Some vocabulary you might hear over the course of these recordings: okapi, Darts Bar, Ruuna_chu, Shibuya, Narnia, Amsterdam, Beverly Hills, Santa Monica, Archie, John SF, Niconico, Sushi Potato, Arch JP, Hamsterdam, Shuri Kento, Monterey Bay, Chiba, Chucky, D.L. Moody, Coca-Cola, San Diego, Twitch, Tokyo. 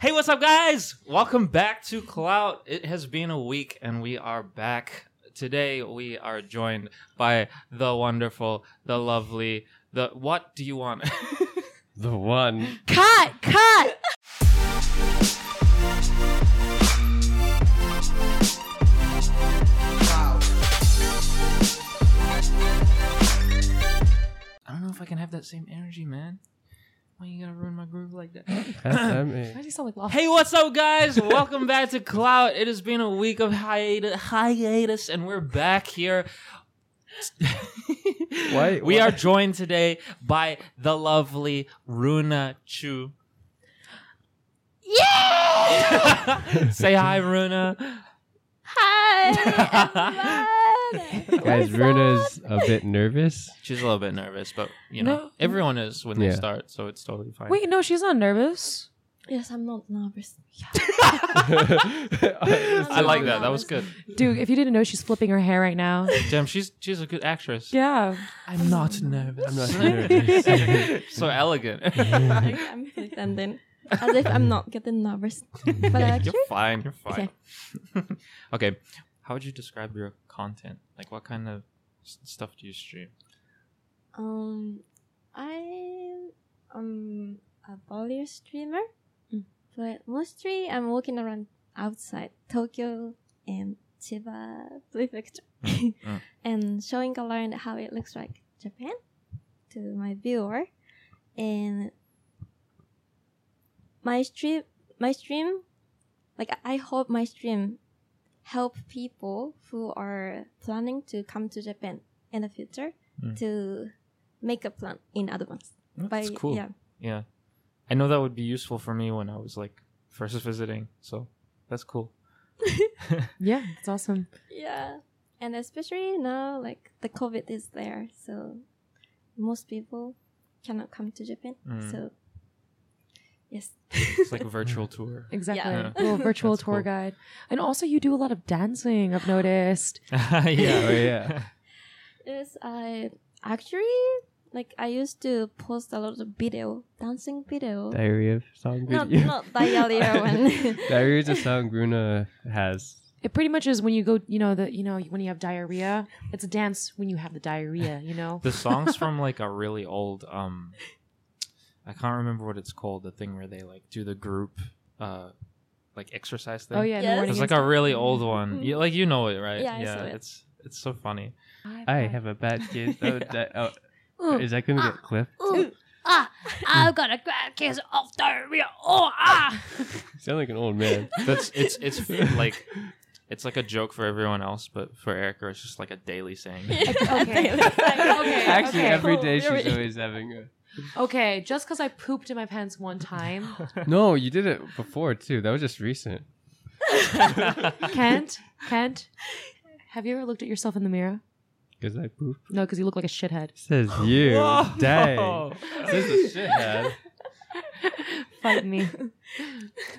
Hey, what's up, guys? Welcome back to Clout. It has been a week, and we are back. Today, we are joined by the wonderful, the lovely, the... What do you want? The one. Cut! I don't know if I can have that same energy, man. Why you gotta ruin my groove like that? Why do you sound like... Hey, what's up, guys? Welcome back to Clout. It has been a week of hiatus, and we're back here. We are joined today by the lovely Runa Chu. Yeah! Say hi, Runa. Hi, everybody. Guys, Runa's a bit nervous. She's a little bit nervous, but you know, everyone is when they start, so it's totally fine. Wait, no, she's not nervous. Yes, I'm not nervous. Yeah. I like that. Nervous. That was good, dude. If you didn't know, she's flipping her hair right now. Damn, she's a good actress. Yeah, I'm not nervous. So elegant. I'm pretending. As if I'm not getting nervous. But You're fine. Okay. Okay. How would you describe your content? Like, what kind of stuff do you stream? I am a volleyball streamer. But mostly I'm walking around outside Tokyo and Chiba Prefecture. And showing around how it looks like Japan to my viewer. And... My stream, like, I hope my stream help people who are planning to come to Japan in the future to make a plan in advance. That's cool. Yeah. I know that would be useful for me when I was, like, first visiting. So that's cool. Yeah, it's awesome. Yeah. And especially now, like, the COVID is there. So most people cannot come to Japan. So... Yes. It's like a virtual tour. Exactly. Yeah. A little virtual tour guide. And also you do a lot of dancing, I've noticed. Yeah. Yes, I actually, like, I used to post a lot of dancing video. Diary of Song Runa. Not diary one. Diary of Song Runa has. It pretty much is when you go, when you have diarrhea, it's a dance when you have the diarrhea, you know? The song's from, like, a really old, I can't remember what it's called, the thing where they, like, do the group like exercise thing. Oh yeah, yes. It's like a really old one. Mm-hmm. You know it, right? Yeah, I saw it. It's so funny. I have a bad kid. Is that gonna get clipped? I've got a bad case of diarrhea. You sound like an old man. It's like... It's like a joke for everyone else, but for Erica, it's just like a daily saying. Actually, every day she's always having a... Okay, just because I pooped in my pants one time. No, you did it before too. That was just recent. Kent, have you ever looked at yourself in the mirror? Because I pooped? No, because you look like a shithead. Says you. Whoa. Dang. Says a shithead. Fight me.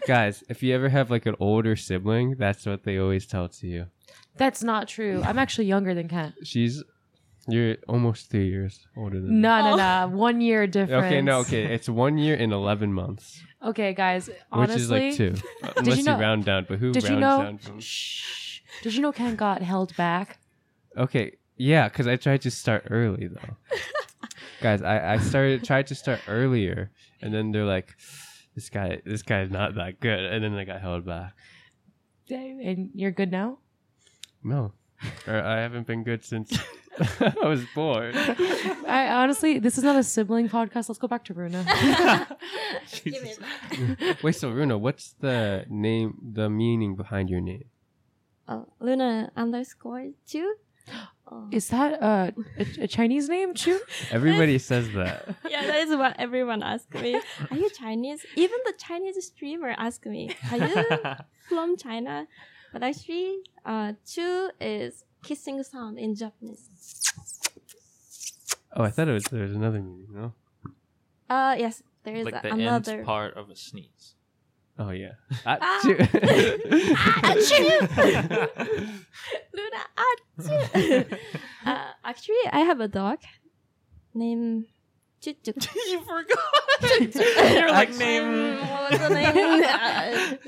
Guys, if you ever have, like, an older sibling, that's what they always tell to you. That's not true. I'm actually younger than Kent. You're almost 3 years older than me. No. 1 year difference. Okay. It's 1 year and 11 months. Okay, guys. Honestly. Which is like 2. Unless you round down, but who rounds down from? Shh. Did you know Ken got held back? Okay. Yeah, because I tried to start early, though. Guys, I tried to start earlier, and then they're like, this guy's not that good. And then I got held back. And you're good now? No. I haven't been good since... I was bored. Honestly, this is not a sibling podcast. Let's go back to Runa. Wait, so Runa, what's the name, the meaning behind your name? Runa _Chu. Is that a Chinese name, Chu? Everybody says that. Yeah, that is what everyone asks me. Are you Chinese? Even the Chinese streamer asks me, are you from China? But actually, Chu is... kissing sound in Japanese. Oh, I thought there was another meaning, no? Yes, there is like another end part of a sneeze. Oh yeah. Achoo! Luna, achoo! Actually, I have a dog named You forgot. You're like, name. What was the name?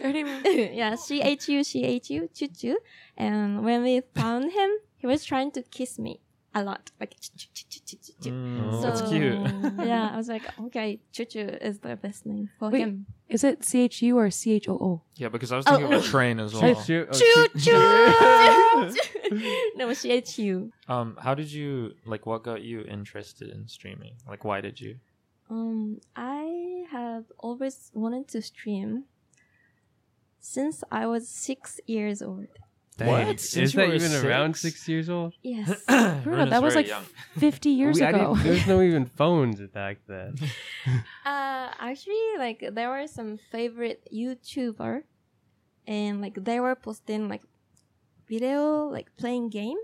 Her name. Yeah, she ate you, Chuchu. And when we found him, he was trying to kiss me a lot. Like, so, that's cute. Yeah, I was like, okay, Chuchu is the best name for him. Is it CHU or CHOO? Yeah, because I was thinking of a train as well. Choo-choo! No, CHU. How did you, like, what got you interested in streaming? Like, why did you? I have always wanted to stream since I was 6 years old. Dang. What? Is that even six? Around 6 years old? Yes. Runa, that was like young. 50 years ago. There's no even phones back then. Actually, like, there were some favorite YouTuber, and like they were posting like video, like playing game,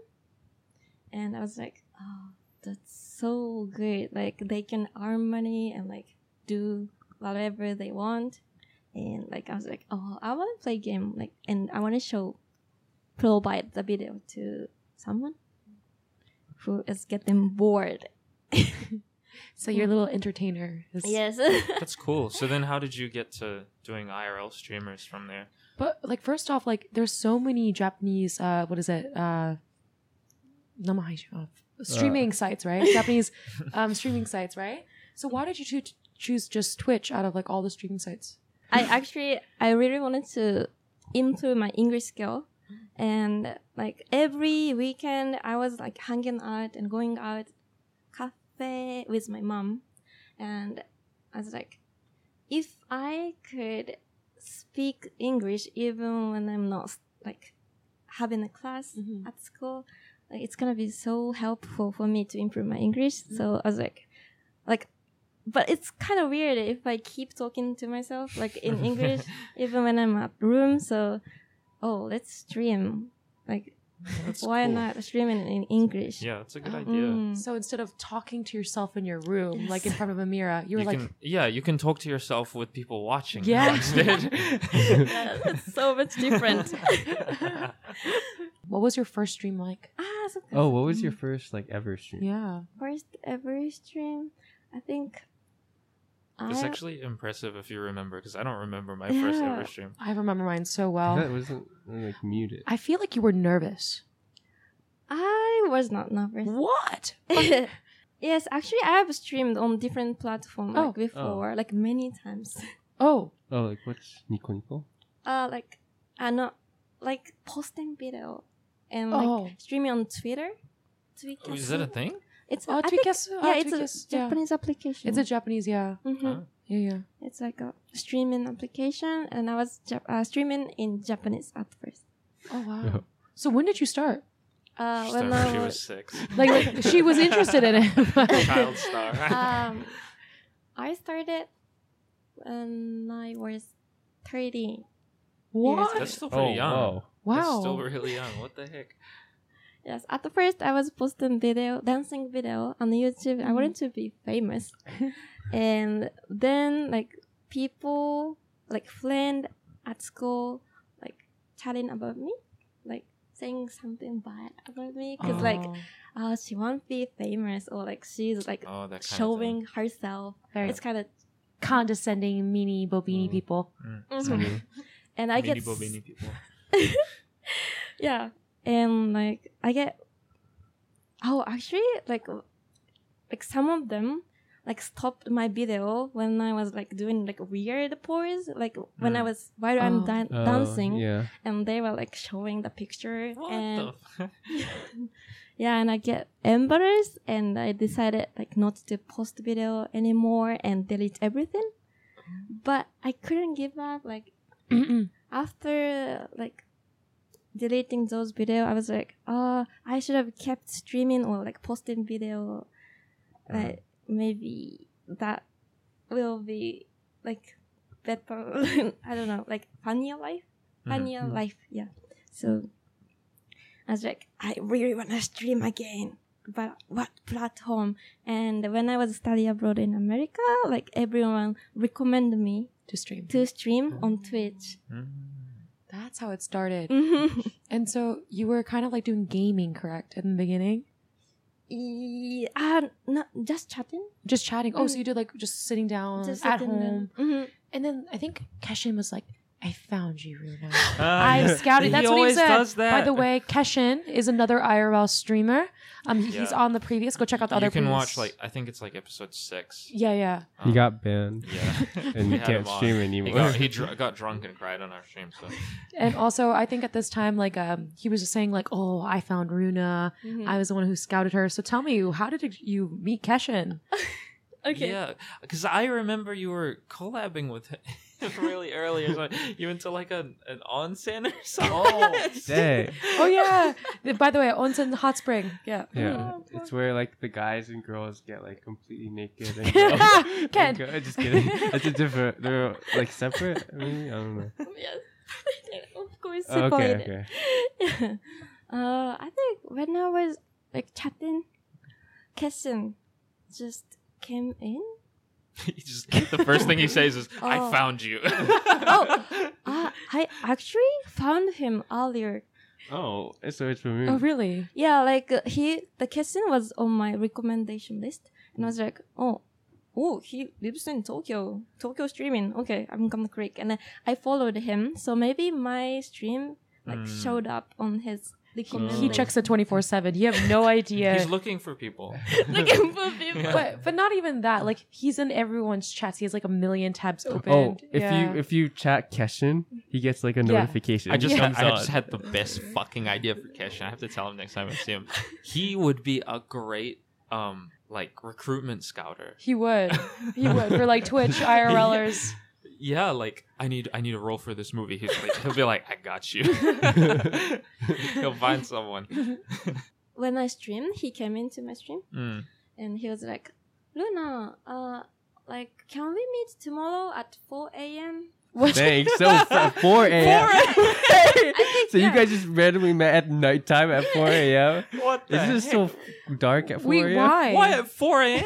and I was like, oh, that's so good. Like, they can earn money and like do whatever they want, and like I was like, oh, I want to play game, like, and I want to provide the video to someone who is getting bored. So your little entertainer is... Yes. That's cool. So then how did you get to doing IRL streamers from there? But like, first off, like, there's so many Japanese streaming sites, right? Japanese streaming sites, right? So why did you choose just Twitch out of like all the streaming sites? I really wanted to improve my English skill. And like every weekend I was like hanging out and going out cafe with my mom, and I was like, if I could speak English even when I'm not like having a class at school, like, it's gonna be so helpful for me to improve my English. So I was like but it's kind of weird if I keep talking to myself like in English even when I'm at room. So let's stream. Like, why not streaming in English? Yeah, that's a good idea. So instead of talking to yourself in your room, like in front of a mirror, you like... you can talk to yourself with people watching. Yeah. Instead. That's so much different. What was your first stream like? What was your first, like, ever stream? Yeah. First ever stream? I think... It's actually impressive if you remember, because I don't remember my first ever stream. I remember mine so well. That wasn't like muted. I feel like you were nervous. I was not nervous. What? Yes, actually, I have streamed on different platforms like before, like many times. Oh, like what's Niconico? No, like posting video and like streaming on Twitter. Twitch. Is that a thing? It's a Japanese application. It's a Japanese, It's like a streaming application, and I was streaming in Japanese at first. Oh wow! Yeah. So when did you start? When she was 6. Like she was interested in it. Child star. I started when I was 13. What? That's still pretty young. Wow. That's still really young. What the heck? Yes, at the first I was posting dancing video on YouTube. I wanted to be famous. And then like people, like friend at school, like chatting about me, like saying something bad about me. Because like, oh, she won't be famous, or like she's like showing herself. Very it's kind of condescending, meanie, bobini people. Mm-hmm. And I get... bobini people. Yeah. And like I get actually some of them like stopped my video when I was like doing like weird pose, like when I was I'm dancing, and they were like showing the picture. What and I get embarrassed, and I decided like not to post the video anymore and delete everything. But I couldn't give up. Like after like deleting those videos, I was like, I should have kept streaming or like posting video. Maybe that will be like better. I don't know, like funnier life. Yeah. So I was like, I really want to stream again, but what platform? And when I was studying abroad in America, like everyone recommended me to stream on Twitch. That's how it started. And so you were kind of like doing gaming, correct, in the beginning? Not just chatting. Just chatting. Oh, so you did like just sitting down just at home. Mm-hmm. And then I think Keshin was like, I found you, Runa. I scouted. That's what he said. By the way, Keshin is another IRL streamer. He's on the previous. Go check out the other. You can watch like I think it's like episode 6. Yeah, yeah. He got banned. Yeah, and you can't stream anymore. He got drunk and cried on our stream. So. And also, I think at this time, like he was just saying like, "Oh, I found Runa. Mm-hmm. I was the one who scouted her." So tell me, how did you meet Keshin? Okay. Yeah, because I remember you were collabing with him. Really early, or something. You went to like an onsen or something. Oh, dang. Oh yeah. By the way, onsen, hot spring. Yeah. Yeah. Oh, it's where like the guys and girls get like completely naked. And Ken. Just kidding. It's a different. They're like separate. I don't know. Yes. Of course. Oh, okay. Yeah. I think when I was like chatting, Keshin just came in. He just the first thing he says is, "I found you." I actually found him earlier. Oh, so it's for me. Oh, really? Yeah, like the Keshin was on my recommendation list, and I was like, "Oh, he lives in Tokyo streaming. Okay, I'm gonna click." And then I followed him, so maybe my stream like showed up on his. He checks it 24/7. You have no idea. He's looking for people. Yeah. But not even that. Like he's in everyone's chats. He has like a million tabs open. Oh, if you chat Keshin, he gets like a notification. I just had the best fucking idea for Keshin. I have to tell him next time I see him. He would be a great like recruitment scouter. He would for like Twitch IRLers. Yeah, like I need a role for this movie. He'll be like, I got you. He'll find someone. When I streamed, he came into my stream, and he was like, "Runa, like, can we meet tomorrow at 4 a.m?" Thanks. So 4 a.m. So you guys just randomly met at nighttime at 4 a.m. What? Is this so dark at 4 a.m.? Why at 4 a.m.?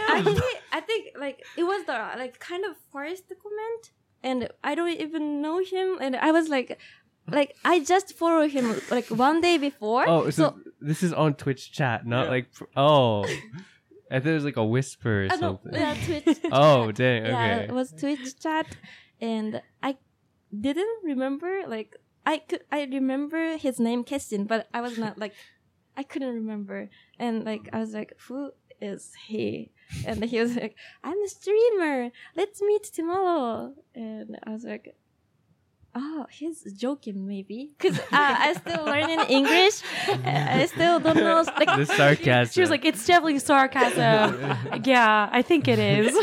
I think like it was the like kind of forced comment. And I don't even know him. And I was like I just followed him like one day before. Oh, so this is on Twitch chat, not I thought it was like a whisper or something. No, yeah, Twitch. Oh, dang. Okay. Yeah, it was Twitch chat, and I didn't remember. Like I remember his name Keshin, but I was not like I couldn't remember. And like I was like, who is he? And he was like, I'm a streamer. Let's meet tomorrow. And I was like, oh, he's joking maybe. Because I'm still learning English. I still don't know. Like, the sarcasm. She was like, it's definitely sarcasm. Yeah, I think it is.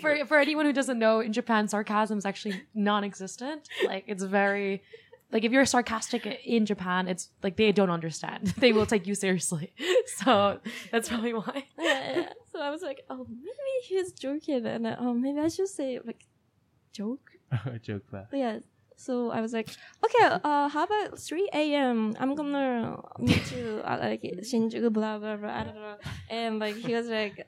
For anyone who doesn't know, in Japan, sarcasm is actually non-existent. Like, it's very... Like, if you're sarcastic in Japan, it's like they don't understand. They will take you seriously. So that's probably why. Yeah. So I was like, oh, maybe he's joking. And maybe I should say, like, joke? Joke laugh. Yeah. So I was like, okay, how about 3 a.m.? I'm going to meet you at like, Shinjuku, blah, blah, blah. I don't know. And like, he was like,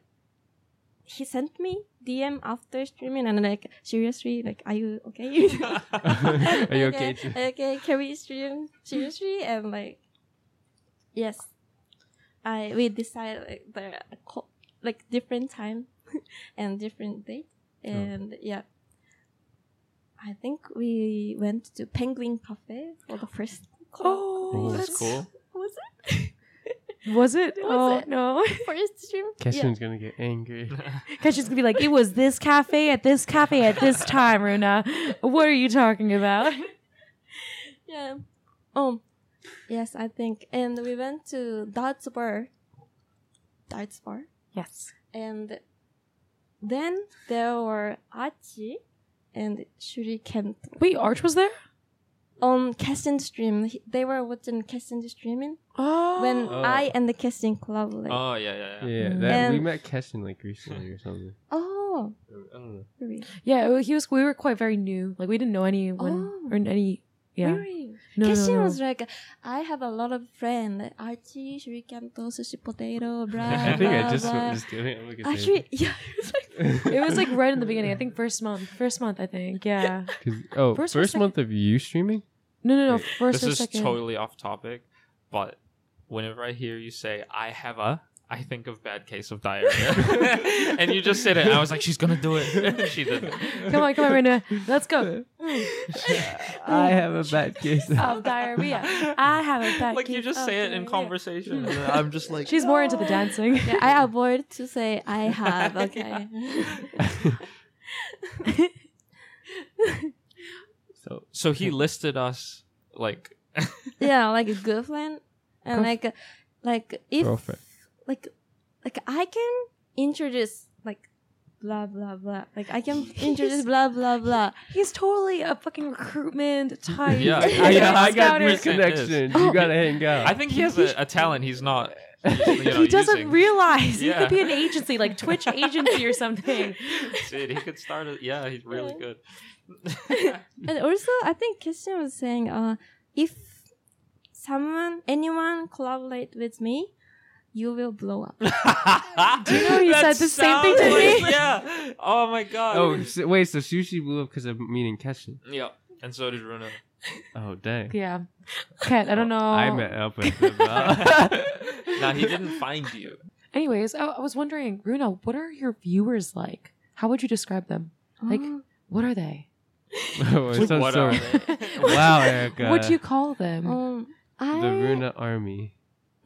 he sent me DM after streaming and like, seriously, like, are you okay? Are you okay? Okay, can we stream seriously? And like, yes, we decided like the like different time and different date, and I think we went to Penguin Cafe for the first. Oh, that's cool. Was it? Was it? Oh, no. First stream? Keshin's going to get angry. Keshin's going to be like, it was this cafe at this cafe at this time, Runa. What are you talking about? Yeah. Oh, yes, I think. And we went to Darts Bar. Darts Bar? Yes. And then there were Archie and Shuri Kento. Wait, Arch was there? On Keshin stream, they were watching Keshin streaming I and the Keshin collab. Like. Oh yeah. That, we met Keshin like recently or something. Oh, I don't know. Yeah, he was. We were quite very new. Like we didn't know anyone or any. Yeah. Where were you? No, Keshin was like, I have a lot of friends. Archie, Shuri Kento, Sushi Potato, blah. I think I just doing it. Actually, yeah. It was like right in the beginning. I think first month. I think yeah. First month of you streaming? No. Wait, first. This is second. Totally off topic, but whenever I hear you say I have a I think of bad case of diarrhea. And you just said it. I was like, she's going to do it. She did it. Come on, Runa. Let's go. I have a bad case of diarrhea. I have a bad case of diarrhea. Like, you just say it in conversation. And I'm just like... She's more into the dancing. Yeah, I avoid to say I have. Okay. So he listed us like... yeah, like a girlfriend. And like if... Perfect. Like I can introduce like blah blah blah. Like I can introduce blah blah blah. He's totally a fucking recruitment type. Yeah, I got weird connection. You gotta hang out. I think he has a talent. He's not. He doesn't realize he could be an agency, like Twitch agency or something. Dude, he could start. Yeah, he's really good. And also, I think Keshin was saying, if anyone collaborate with me, you will blow up. Do you know he said the same thing to me? Yeah. Oh my god. Oh wait, so Sushi blew up because of meeting Keshin. Yeah. And so did Runa. Oh dang. Yeah. Kat, I don't know. I met up with him. Nah, he didn't find you. Anyways, I was wondering, Runa, what are your viewers like? How would you describe them? Like, what are they? What are they? Wow, Erica. What do you call them? The Runa Army.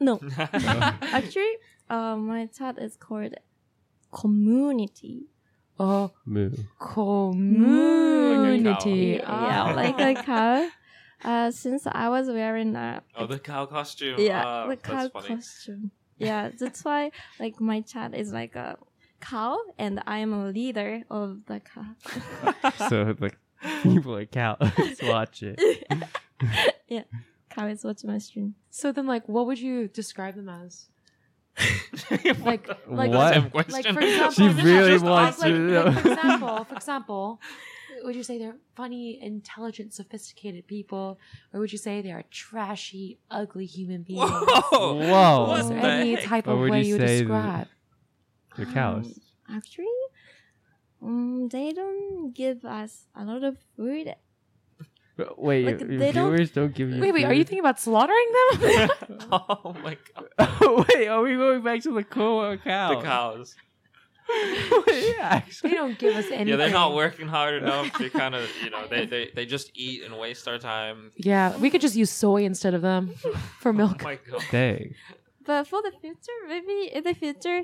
No. Actually, my chat is called community. Oh, community. Yeah, like a cow. Since I was wearing that. The cow costume. Yeah, the cow costume. Yeah, that's why like my chat is like a cow, and I'm a leader of the cow. So like people are cows. Watch it. Yeah. Comments, what's my stream? So then, like, what would you describe them as? Like, for example, she really wants to know. Like, for example, would you say they're funny, intelligent, sophisticated people, or would you say they are trashy, ugly human beings? Whoa! Is there any type of way you describe? They're cows. Actually, they don't give us a lot of food. Wait, like your viewers don't give you... Wait, are you thinking about slaughtering them? Oh, my God. Wait, are we going back to the cows? The cows. They don't give us anything. Yeah, they're not working hard enough. They kind of, they just eat and waste our time. Yeah, we could just use soy instead of them for milk. Oh, my God. Dang. But for the future, maybe in the future...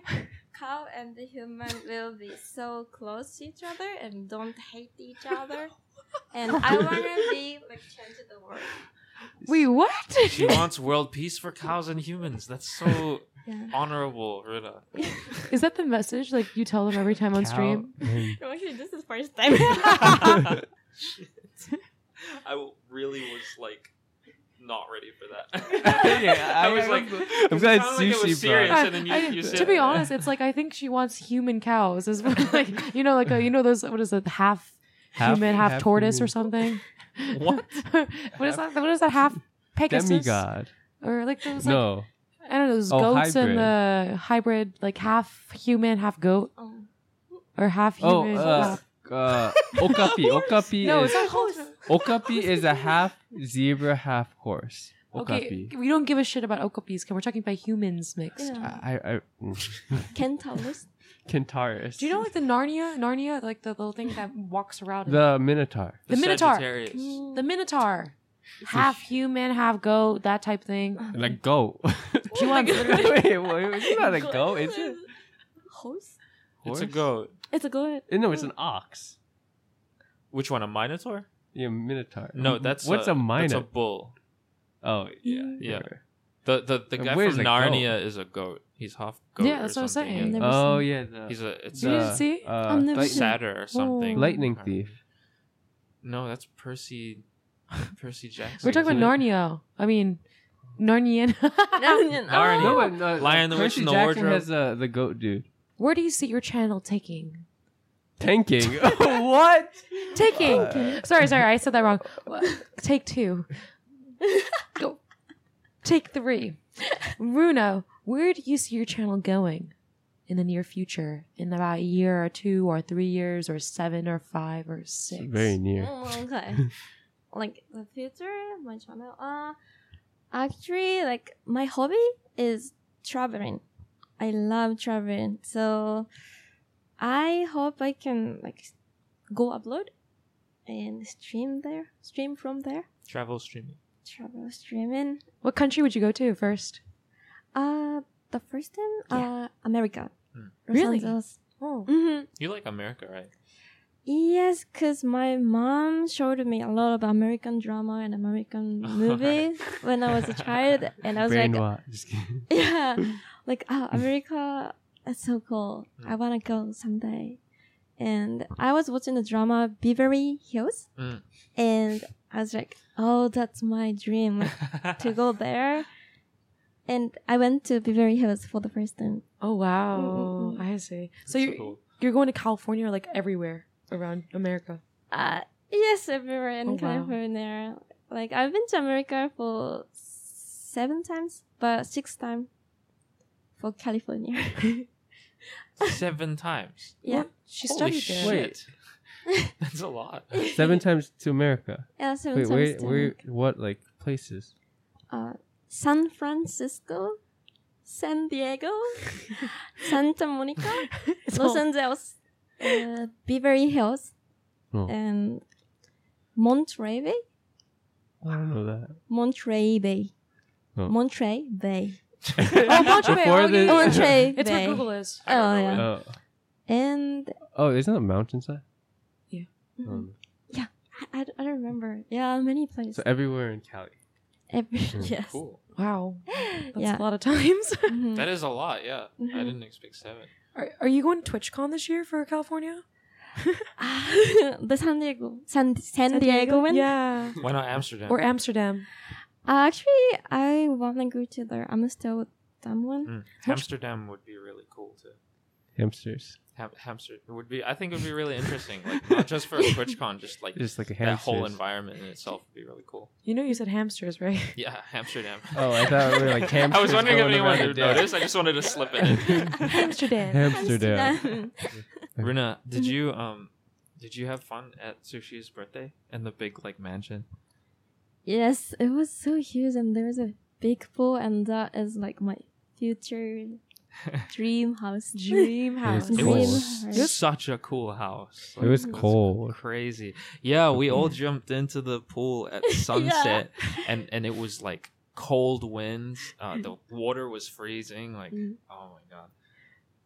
cow and the human will be so close to each other and don't hate each other. And I want to be like change the world. Wait, what? She wants world peace for cows and humans. That's so honorable, Runa. Is that the message? Like you tell them every time on stream? No, actually, this is first time. Shit. I really was like not ready for that. I was like, I'm glad Sushi brought. To be honest, it's like I think she wants human cows as well. Like those what is it, half human, half tortoise human. Or something. What? What is that? Half Pegasus? Demigod. Or like those? No. I don't know. Those goats hybrid. And the hybrid, like half human, half goat, or half human. Okapi. No, it's not horse. Okapi is a half zebra, half horse. Okapi. Okay, we don't give a shit about okapis. We're talking about humans mixed. Yeah. Kentaurus. Do you know like the Narnia, like the little thing that walks around? The Minotaur. The Minotaur. Half human, half goat, that type thing. And a goat. She wants. Wait, it's not a goat, is it? Horse? It's a goat. No, it's an ox. Which one? A minotaur? Yeah, minotaur. No, that's what's a minotaur? It's a bull. Oh yeah. The guy from Narnia is a goat. He's half goat. Yeah, that's what I'm saying. Oh yeah, it's satyr or something. Lightning thief. No, that's Percy Jackson. We're talking about Narnia. I mean, Narnian. Narnia. Lion the Witch in the Wardrobe. Percy Jackson has the goat dude. Where do you see your channel taking? Tanking? What? Taking. Sorry, I said that wrong. Take two. Go. Take three. Runa, where do you see your channel going in the near future? In about a year or 2 or 3 years or 7 or 5 or 6? Very near. Okay. Like the future, my channel. Actually, like my hobby is traveling. I love traveling. So I hope I can like go upload and stream from there. Travel streaming. What country would you go to first? The first time, America. Mm. Really? Oh. Mm-hmm. You like America, right? Yes, because my mom showed me a lot of American drama and American movies when I was a child. And I was just kidding. Yeah. Like, oh, America, that's so cool. Mm. I want to go someday. And I was watching the drama Beverly Hills. Mm. And I was like, oh, that's my dream, like, to go there. And I went to Beverly Hills for the first time. Oh, wow. Mm-hmm. I see. So you're going to California or like everywhere around America? Yes, everywhere in California. Wow. Like, I've been to America for 7 times, but 6 times for California. 7 times? Yeah. What? She studied there. Wait. That's a lot. 7 times to America? Yeah, 7 times to America. What, like, places? San Francisco, San Diego, Santa Monica, Los Angeles, Beverly Hills, and Monterey Bay. I don't know that. Monterey Bay. Oh. Monterey Bay. Oh, Monterey Bay. Okay. Monterey Bay. It's where Google is. Oh, yeah. And... Oh, isn't that a mountainside? Yeah. Mm-hmm. Yeah. I don't remember. Yeah, many places. So everywhere in Cali. Yes. Cool. Wow. That's a lot of times. Mm-hmm. That is a lot, yeah. Mm-hmm. I didn't expect 7. Are you going to TwitchCon this year for California? The San Diego one? Yeah. Why not Amsterdam? Or Amsterdam. Actually, I want to go to the Amsterdam one. Mm. Amsterdam would be really cool too. Hamsters. Hamster. It would be. I think it would be really interesting. Like not just for TwitchCon, just like a that whole environment in itself would be really cool. You know, you said hamsters, right? Yeah, Hamsterdam. Oh, I thought we were like hamsters. I was wondering if anyone would notice. I just wanted to slip it in. Hamsterdam. Runa, did you have fun at Sushi's birthday and the big like mansion? Yes, it was so huge, and there was a big pool, and that is like my future. Dream house. It was such a cool house. Like, it was cold, crazy. Yeah, we all jumped into the pool at sunset, and it was like cold winds. The water was freezing. Like, oh my god,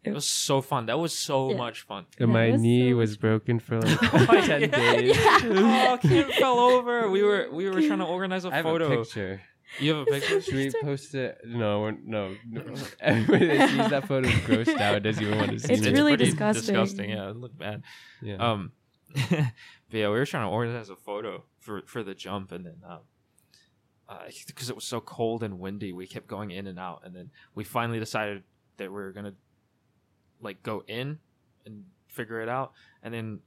it was so fun. That was so much fun. And my knee was broken for like 10 days. Yeah. Oh, Kim fell over. We were trying to organize a photo. I have a picture. You have a picture? Should we post it? No. Everybody that sees that photo is grossed out. Doesn't even want to see it. It's really disgusting. Yeah, it looked bad. Yeah. But yeah, we were trying to organize a photo for the jump, and then because it was so cold and windy, we kept going in and out, and then we finally decided that we were gonna like go in and figure it out, and then.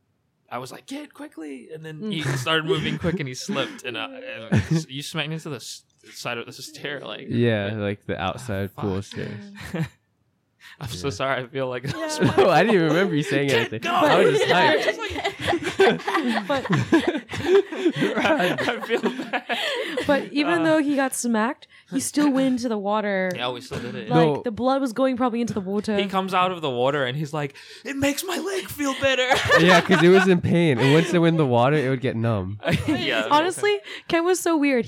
I was like, get quickly, and then he started moving quick, and he slipped, and you smacked into the side of the stair, like like the outside pool stairs. I'm so sorry. I feel like I didn't even remember you saying anything. No, I was just like, but I feel bad. But even though he got smacked, he still went into the water. Yeah, we still did it. Like the blood was going probably into the water. He comes out of the water and he's like, "It makes my leg feel better." Yeah, because it was in pain, and once it went in the water, it would get numb. Yeah. Honestly, Ken was so weird.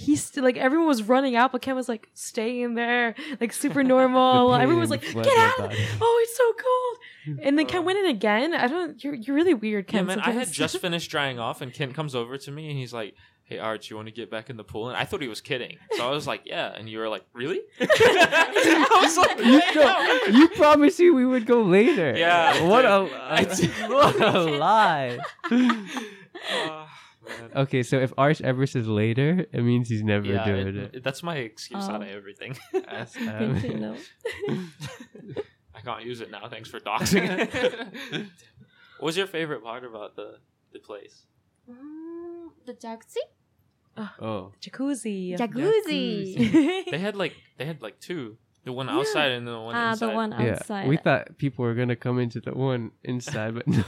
Everyone was running out, but Ken was like staying in there, like super normal. Everyone was like, "Get out!" Oh, it's so cold. And then Ken went in again. You're really weird, Ken. Yeah, man. I had just finished drying off, and Ken comes over to me, and he's like, "Hey, Arch, you want to get back in the pool?" And I thought he was kidding. So I was like, yeah. And you were like, really? I was like, you promised you we would go later. Yeah. What a lie. Man. Okay, so if Arch ever says later, it means he's never doing it. That's my excuse out of everything. I can't use it now. Thanks for doxing it. What was your favorite part about the place? The jacuzzi? The jacuzzi. They had like 2. The one outside and the one inside. The one outside. We thought people were gonna come into the one inside, but no.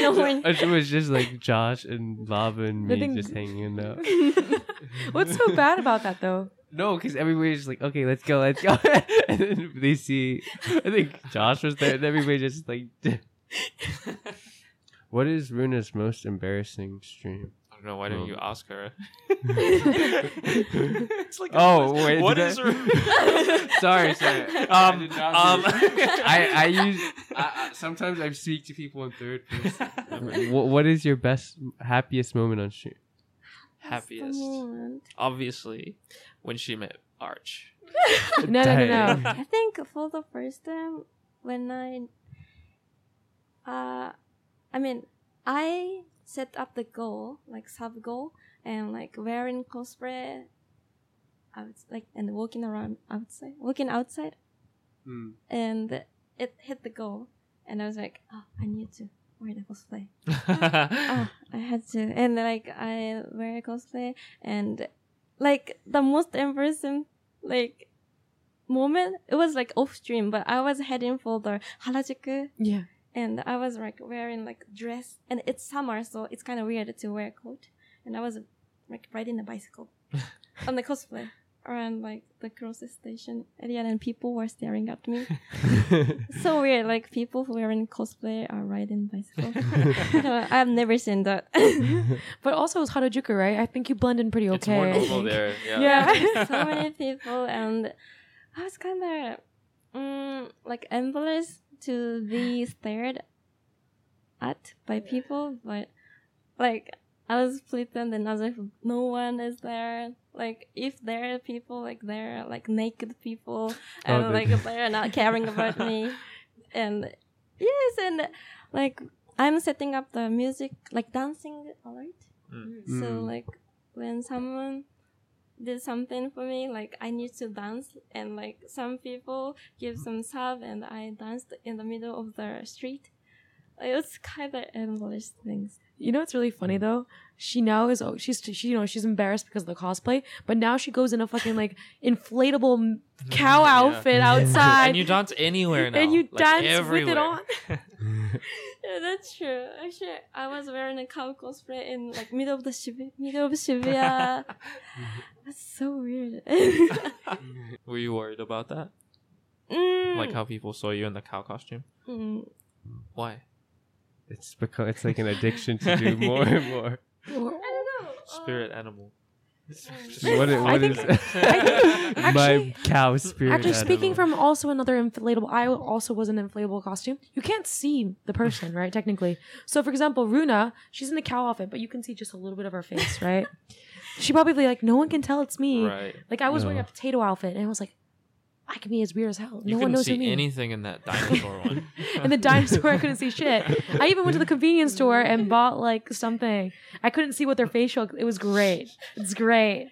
It was just like Josh and Lava and me just hanging out. What's so bad about that though? No, because everybody's just like, okay, let's go, let's go. And then they see, I think Josh was there, and everybody just like... What is Runa's most embarrassing stream? I don't know, why didn't you ask her? It's like, oh, wait. What is Runa? Sorry. Sometimes I speak to people in third person. What is your best, happiest moment on stream? Happiest, obviously, when she met Arch. No. I think for the first time when I set up the goal, like sub goal, and like wearing cosplay, and walking outside, and it hit the goal, and I was like, oh, I need to wear the cosplay. I had to. And like I wear cosplay, and like the most embarrassing like moment, it was like off stream, but I was heading for the Harajuku. Yeah. And I was like wearing like dress, and it's summer, so it's kind of weird to wear a coat. And I was like riding a bicycle on the cosplay around like the closest station area, and people were staring at me. So weird, like people who are in cosplay are riding bicycles. I've never seen that. But also it's Harajuku, right? I think you blend in pretty okay. It's more normal there. Yeah. So many people, and I was kind of like embarrassed to be stared at by people, but like I was pretending, and I was like, no one is there. Like, if there are people, like, they're, like, naked people, and, like, they're not caring about me. And, yes, and, like, I'm setting up the music, like, dancing alert. Mm. So, like, when someone did something for me, like, I need to dance, and, like, some people give some sub, and I danced in the middle of the street. It was kind of embarrassing things. You know what's really funny though? She now is she's embarrassed because of the cosplay, but now she goes in a fucking like inflatable cow outfit outside. And you dance anywhere now. And you like dance everywhere. With it on. Yeah, that's true. Actually, I was wearing a cow cosplay in like middle of Shibuya. That's so weird. Were you worried about that? Like how people saw you in the cow costume? Why? It's because it's like an addiction to do more and more. I don't know. Spirit animal. What is my cow spirit? Actually, speaking from also another inflatable, I also was an inflatable costume. You can't see the person, right? Technically. So, for example, Runa, she's in the cow outfit, but you can see just a little bit of her face, right? She probably like no one can tell it's me. Right. Like I was wearing a potato outfit, and I was like, I can be as weird as hell. No one knows who me. You couldn't see anything in that dinosaur one. In the dinosaur, I couldn't see shit. I even went to the convenience store and bought like something. I couldn't see what their facial. It was great. It's great.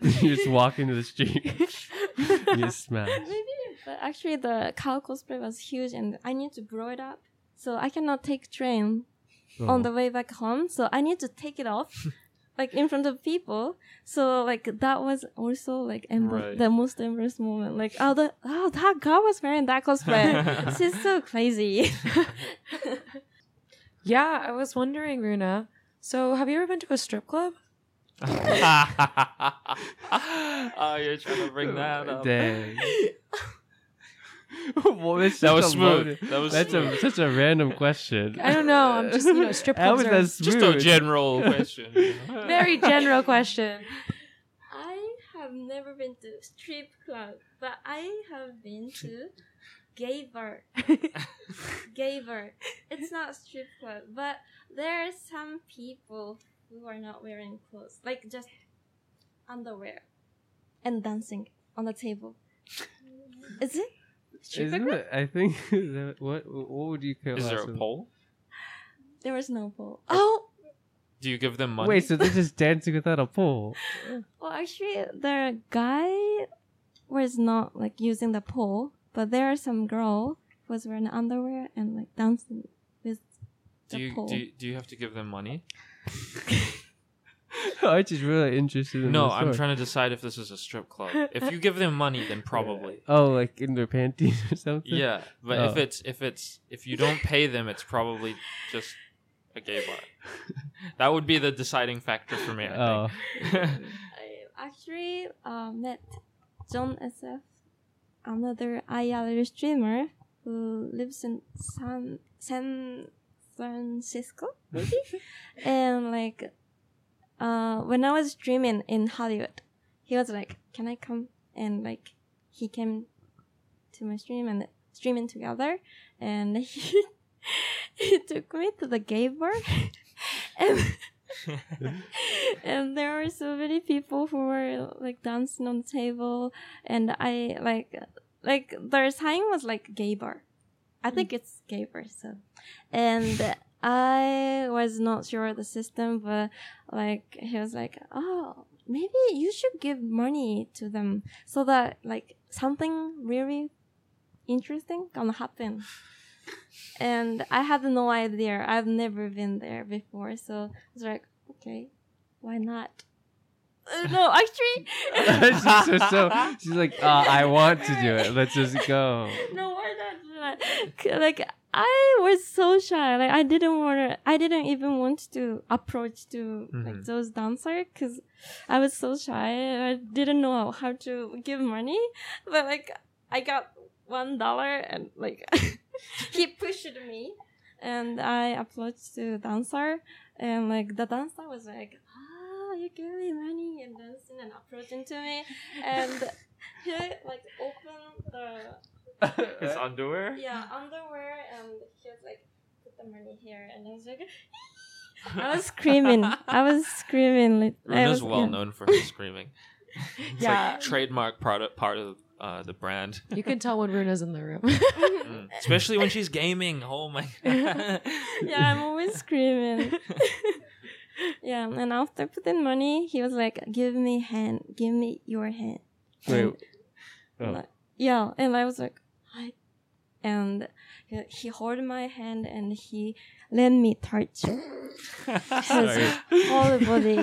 You just walk into the street. You smash. Maybe, but actually, the cow cosplay was huge, and I need to blow it up, so I cannot take train on the way back home. So I need to take it off. Like in front of people, so like that was also like the most embarrassing moment. Like that girl was wearing that cosplay. She's so crazy. Yeah, I was wondering, Runa. So, have you ever been to a strip club? Oh, you're trying to bring that up. Dang. Well, that was smooth. That's such a random question. I don't know. I'm just, strip clubs are just a general question. Very general question. I have never been to strip club, but I have been to gay bar. It's not strip club, but there are some people who are not wearing clothes, like just underwear, and dancing on the table. Is it? Isn't it? I think that, what would you call? Is there a poll? There was no poll. Oh. Do you give them money? Wait, so they're just dancing without a poll? Well, actually, the guy was not like using the poll, but there are some girl who was wearing underwear and like dancing with the poll. Do you have to give them money? I'm just really interested in this. No, I'm trying to decide if this is a strip club. If you give them money, then probably. Oh, like in their panties or something? Yeah, but if you don't pay them, it's probably just a gay bar. That would be the deciding factor for me, I think. I actually met John SF, another IRL streamer who lives in San Francisco, maybe? And like, when I was streaming in Hollywood, he was like, can I come? And like, he came to my stream and streaming together, and he took me to the gay bar. And there were so many people who were like dancing on the table, and I like their sign was like gay bar. I think it's gay bar. So, and I was not sure the system, but like he was like, oh, maybe you should give money to them so that like something really interesting gonna happen. And I had no idea. I've never been there before, so it's like, okay, why not? No, actually, so she's like, I want to do it. Let's just go. No, why not? Like, I was so shy. Like, I didn't even want to approach to like those dancers because I was so shy. And I didn't know how to give money, but like, I got $1 and like. He pushed me, and I approached the dancer, and like the dancer was like, "Ah, you give me money," and dancing and approaching to me, and he like opened the his underwear. Yeah, underwear, and he was like, "Put the money here," and I was like, I was screaming. Runa's well known for his screaming. It's like trademark product part of. The brand. You can tell when Runa's in the room. Especially when she's gaming. Oh my god. Yeah, I'm always screaming. Yeah, and after putting money, he was like, give me your hand. Wait. And like, yeah, and I was like, hi. And he held my hand and he let me touch his whole body.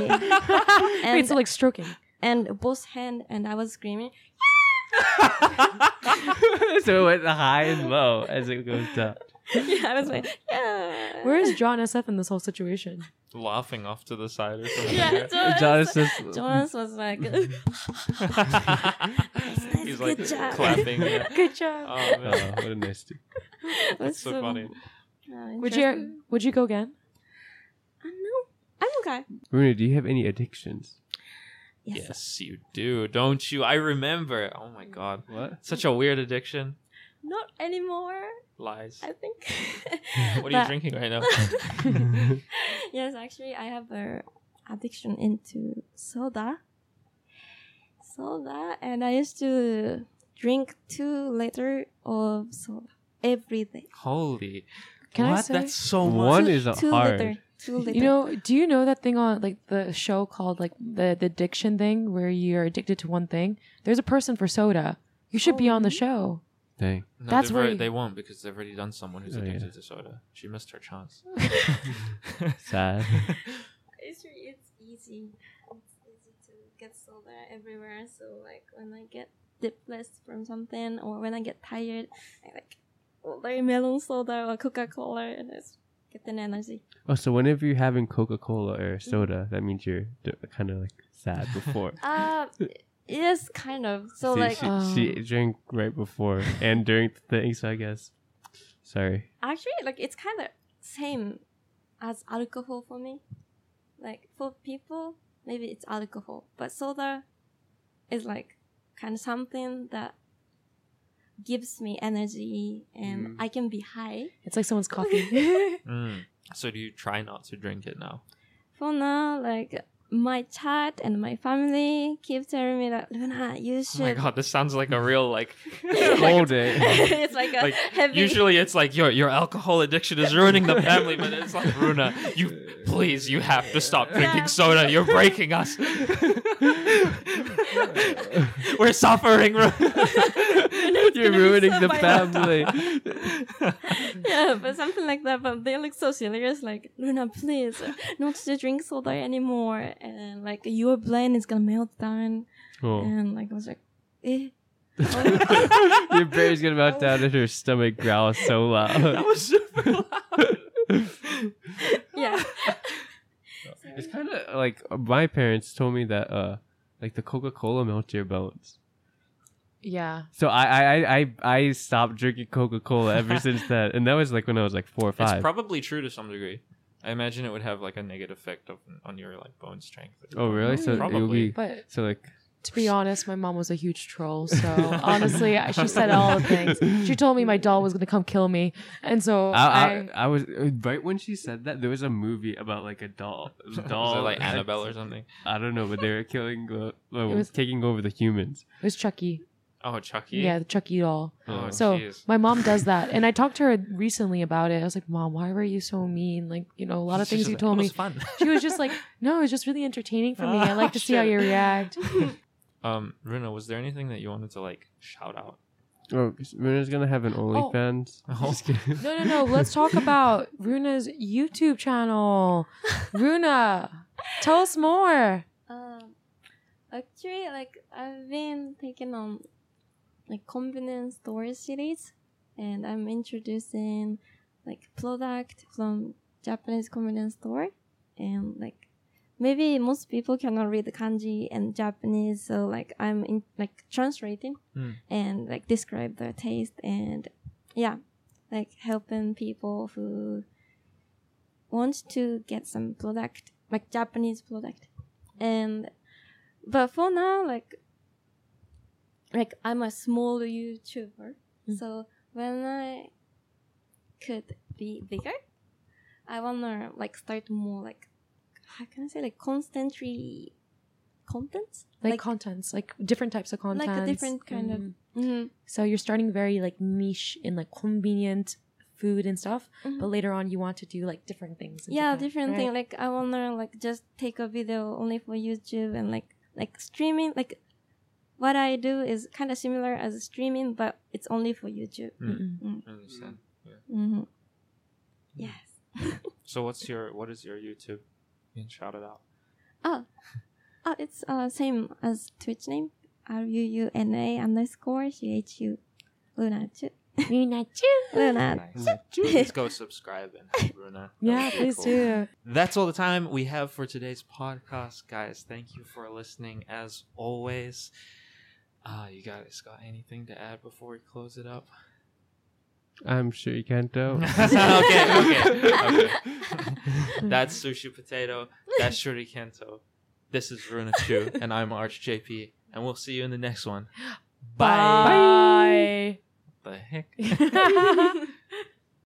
And wait, so like stroking. And both hand, and I was screaming. So it went high and low as it goes down. Yeah, I was like, yeah. Where is John SF in this whole situation? Laughing off to the side or something. Yeah, John was like, nice, he's like job. Clapping. Yeah. Good job. Oh, man. What a nice dude. That's so funny. Would you go again? No, I'm okay. Runa, do you have any addictions? Yes, you do, don't you? I remember. Oh my god. What? Such a weird addiction. Not anymore. Lies. I think. What are you drinking right now? Yes, actually, I have an addiction into soda. And I used to drink 2 liters of soda every day. Holy. Can what? I say? That's so much. One is a hard. You know, do you know that thing on like the show called like the addiction thing where you're addicted to one thing? There's a person for soda. You should be on the show. Dang. No, that's where they won't because they've already done someone who's addicted to soda. She missed her chance. Sad. It's easy. It's easy to get soda everywhere. So like when I get depressed from something or when I get tired, I like order melon soda or Coca-Cola and it's get the energy. Oh, so whenever you're having Coca-Cola or soda, that means you're kind of like sad before. Yes, kind of. So see, like she drank right before and during the thing, so I guess. Sorry. Actually, like it's kind of same as alcohol for me. Like for people, maybe it's alcohol, but soda is like kind of something that gives me energy and I can be high. It's like someone's coffee. So do you try not to drink it now? For now, like my chat and my family keep telling me that Runa, you should. Oh my god, this sounds like a real like whole day. It's like a like, heavy. Usually it's like your alcohol addiction is ruining the family, but it's like Runa, you have to stop drinking soda. You're breaking us. We're suffering. You're ruining the family. Yeah, but something like that. But they look so serious. Like, Runa, please, not to drink soda anymore. And like, your brain is gonna melt down. Oh. And like, I was like, your brain's gonna melt down, and her stomach growls so loud. That was super loud. Yeah. It's kind of like my parents told me that Like the Coca-Cola melts your bones. Yeah. So I stopped drinking Coca-Cola ever since that, and that was like when I was like 4 or 5. It's probably true to some degree. I imagine it would have like a negative effect on your like bone strength. Oh really? So probably. It would be, but so like. To be honest, my mom was a huge troll. So honestly, she said all the things. She told me my doll was gonna come kill me, and so I was right when she said that. There was a movie about like a doll. It was like Annabelle or something. I don't know, but they were killing. It was taking over the humans. It was Chucky. Oh, Chucky. Yeah, the Chucky doll. Oh, so geez. My mom does that. And I talked to her recently about it. I was like, Mom, why were you so mean? Like, you know, a lot of things you told me. Fun. She was just like, no, it was just really entertaining for me. I like to see how you react. Runa, was there anything that you wanted to like shout out? Oh, Runa's going to have an OnlyFans. Oh. No. Let's talk about Runa's YouTube channel. Runa, tell us more. Actually, like I've been taking on like convenience store series, and I'm introducing like product from Japanese convenience store, and like maybe most people cannot read the kanji and Japanese, so like I'm translating and like describe their taste, and yeah, like helping people who want to get some product, like Japanese product. And but for now, like I'm a small YouTuber, so when I could be bigger, I wanna like start more like, how can I say, like constantly contents, like contents, like different types of contents, like a different kind of. Mm-hmm. So you're starting very like niche in like convenient food and stuff, but later on you want to do like different things. Yeah, different thing. Like I wanna like just take a video only for YouTube and like streaming like. What I do is kind of similar as streaming, but it's only for YouTube. I understand. Yeah. Yes. So what is your YouTube? You can shout it out. Oh, it's same as Twitch name. RUNA_CHU. Runa Chu. Runa Chu. Runa Chu. Let's go subscribe and help Runa. Yeah, please do. That's all the time we have for today's podcast, guys. Thank you for listening as always. You guys got anything to add before we close it up? I'm Shuri Kento. Okay. That's Sushi Potato. That's Shuri Kento. This is Runa Chu, and I'm Arch JP, and we'll see you in the next one. Bye. What the heck?